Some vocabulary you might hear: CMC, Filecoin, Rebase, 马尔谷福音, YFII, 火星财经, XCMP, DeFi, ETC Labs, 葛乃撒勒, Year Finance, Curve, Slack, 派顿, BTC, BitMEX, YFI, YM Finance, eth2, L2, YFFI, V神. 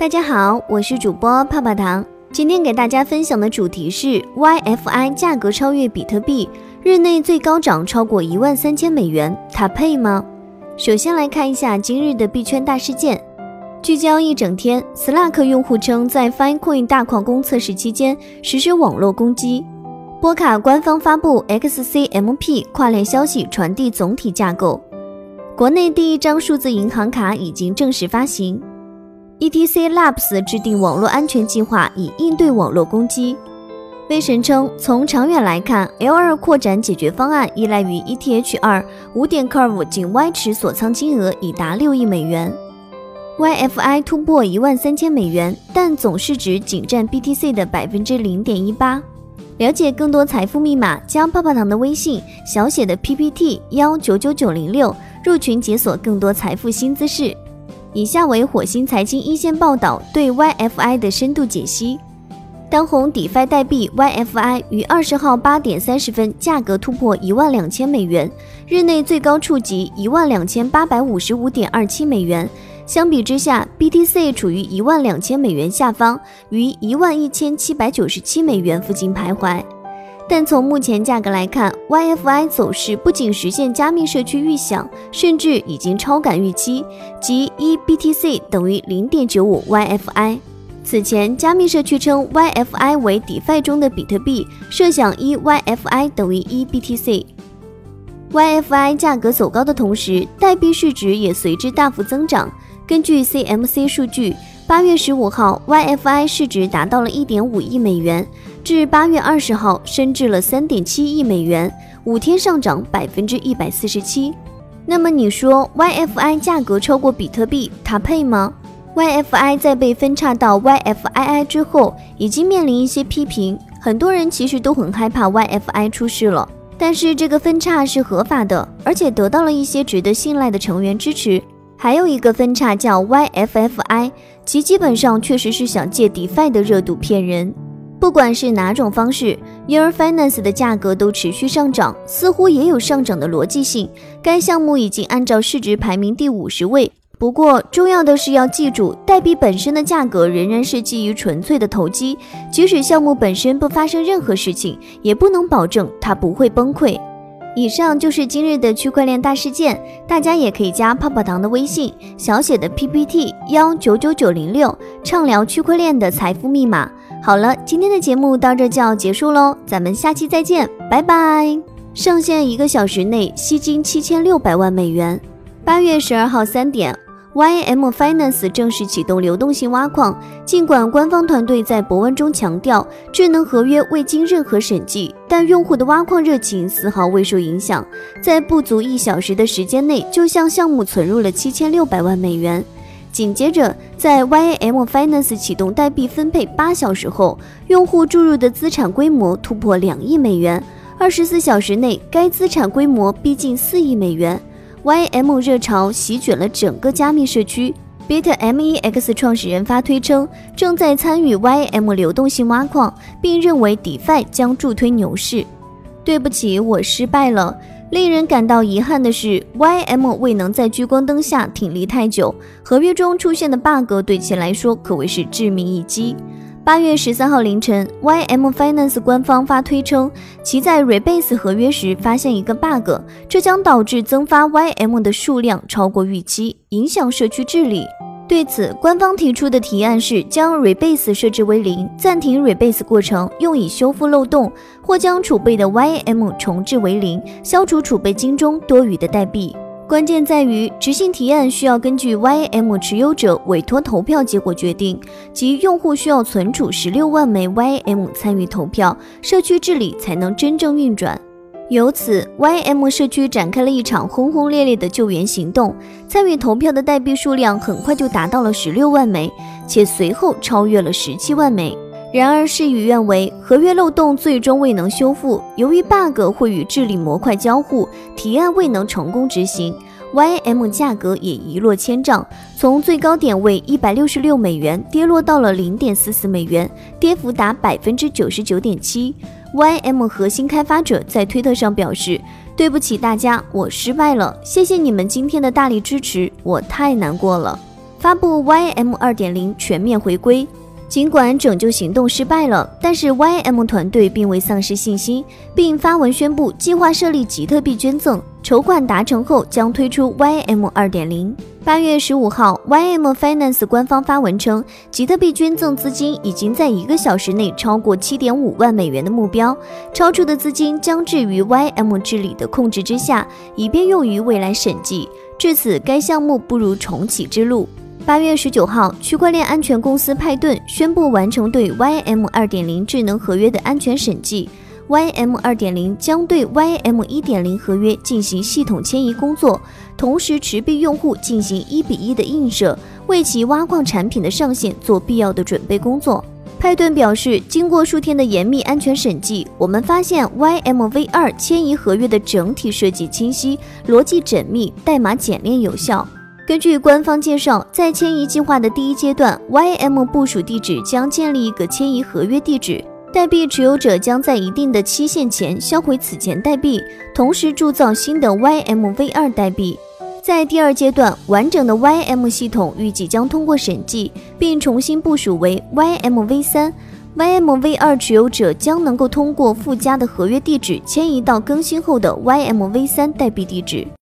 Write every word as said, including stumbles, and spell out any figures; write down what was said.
大家好，我是主播泡泡糖。今天给大家分享的主题是 Y F I 价格超越比特币，日内最高涨超过一万三千美元，它配吗？首先来看一下今日的币圈大事件。聚焦一整天， Slack 用户称在 Filecoin 大矿工测试期间实施网络攻击。波卡官方发布 X C M P 跨链消息传递总体架构。国内第一张数字银行卡已经正式发行。E T C Labs 制定网络安全计划以应对网络攻击。威神称，从长远来看 L 二 扩展解决方案依赖于 E T H 二 五点 C 仅 Y 池锁仓金额已达六亿美元。 Y F I 突破一万三千美元，但总市值仅占 B T C 的 百分之零点一八。 了解更多财富密码，加泡泡糖的微信小写的 P P T 一九九九零六，入群解锁更多财富新姿势。以下为火星财经一线报道对 Y F I 的深度解析。当红 DeFi 代币 Y F I 于二十号八点三十分价格突破一万两千美元，日内最高触及 一万两千八百五十五点二七美元。相比之下， B T C 处于 一万两千美元下方，于 一万一千七百九十七美元附近徘徊。但从目前价格来看， Y F I 走势不仅实现加密社区预想，甚至已经超赶预期，即 一 B T C 等于 零点九五 Y F I。 此前加密社区称 Y F I 为 DeFi 中的比特币，设想 一 Y F I 等于 一 B T C。 Y F I 价格走高的同时，代币市值也随之大幅增长。根据 C M C 数据，八月十五号 Y F I 市值达到了 一点五亿美元，至八月二十号升至了 三点七亿美元，五天上涨 百分之一百四十七。 那么你说 Y F I 价格超过比特币，它配吗？ Y F I 在被分叉到 Y F I I 之后，已经面临一些批评，很多人其实都很害怕 Y F I 出事了。但是这个分叉是合法的，而且得到了一些值得信赖的成员支持。还有一个分叉叫 Y F F I， 其基本上确实是想借 DeFi 的热度骗人。不管是哪种方式 ，Year Finance 的价格都持续上涨，似乎也有上涨的逻辑性。该项目已经按照市值排名第五十位。不过，重要的是要记住，代币本身的价格仍然是基于纯粹的投机，即使项目本身不发生任何事情，也不能保证它不会崩溃。以上就是今日的区块链大事件，大家也可以加泡泡糖的微信小写的 P P T 一九九九零六，畅聊区块链的财富密码。好了，今天的节目到这就要结束喽，咱们下期再见，拜拜。上线一个小时内吸金七千六百万美元。八月十二号三点 Y M Finance 正式启动流动性挖矿。尽管官方团队在博文中强调智能合约未经任何审计，但用户的挖矿热情丝毫未受影响，在不足一小时的时间内就向项目存入了七千六百万美元。紧接着在 Y M Finance 启动代币分配八小时后，用户注入的资产规模突破两亿美元，二十四小时内该资产规模逼近四亿美元。Y M 热潮席卷了整个加密社区。 BitMEX 创始人发推称正在参与 Y M 流动性挖矿，并认为 DeFi 将助推牛市。对不起，我失败了。令人感到遗憾的是 Y M 未能在聚光灯下挺立太久，合约中出现的 bug 对其来说可谓是致命一击。八月十三号凌晨 Y M Finance 官方发推称其在 Rebase 合约时发现一个 bug， 这将导致增发 Y M 的数量超过预期，影响社区治理。对此，官方提出的提案是将 Rebase 设置为零，暂停 Rebase 过程用以修复漏洞，或将储备的 Y M 重置为零，消除储备金中多余的代币。关键在于执行提案需要根据 Y M 持有者委托投票结果决定，即用户需要存储十六万枚 Y M 参与投票，社区治理才能真正运转。由此 Y M 社区展开了一场轰轰烈烈的救援行动，参与投票的代币数量很快就达到了十六万枚，且随后超越了十七万枚。然而事与愿违，合约漏洞最终未能修复，由于 bug 会与治理模块交互，提案未能成功执行， Y M 价格也一落千丈，从最高点位一百六十六美元跌落到了 零点四四美元，跌幅达 百分之九十九点七。 Y M 核心开发者在推特上表示，对不起大家，我失败了，谢谢你们今天的大力支持，我太难过了。发布 Y M 二点零 全面回归。尽管拯救行动失败了，但是 Y M 团队并未丧失信心，并发文宣布计划设立比特币捐赠，筹款达成后将推出 Y M 二点零。八月十五号 ，Y M Finance 官方发文称，比特币捐赠资金已经在一个小时内超过 七点五万美元的目标，超出的资金将置于 Y M 治理的控制之下，以便用于未来审计。至此，该项目步入重启之路。八月十九号，区块链安全公司派顿宣布完成对 Y M 二点零 智能合约的安全审计。Y M 二点零 将对 Y M 一点零 合约进行系统迁移工作，同时持币用户进行一比一的映射，为其挖矿产品的上线做必要的准备工作。派顿表示，经过数天的严密安全审计，我们发现 Y M V 二 迁移合约的整体设计清晰，逻辑缜密，代码简练有效。根据官方介绍，在迁移计划的第一阶段， Y M 部署地址将建立一个迁移合约地址，代币持有者将在一定的期限前销毁此前代币，同时铸造新的 Y M V 二 代币。在第二阶段，完整的 Y M 系统预计将通过审计，并重新部署为 Y M V 三。Y M V 二 持有者将能够通过附加的合约地址迁移到更新后的 Y M V 三代币地址。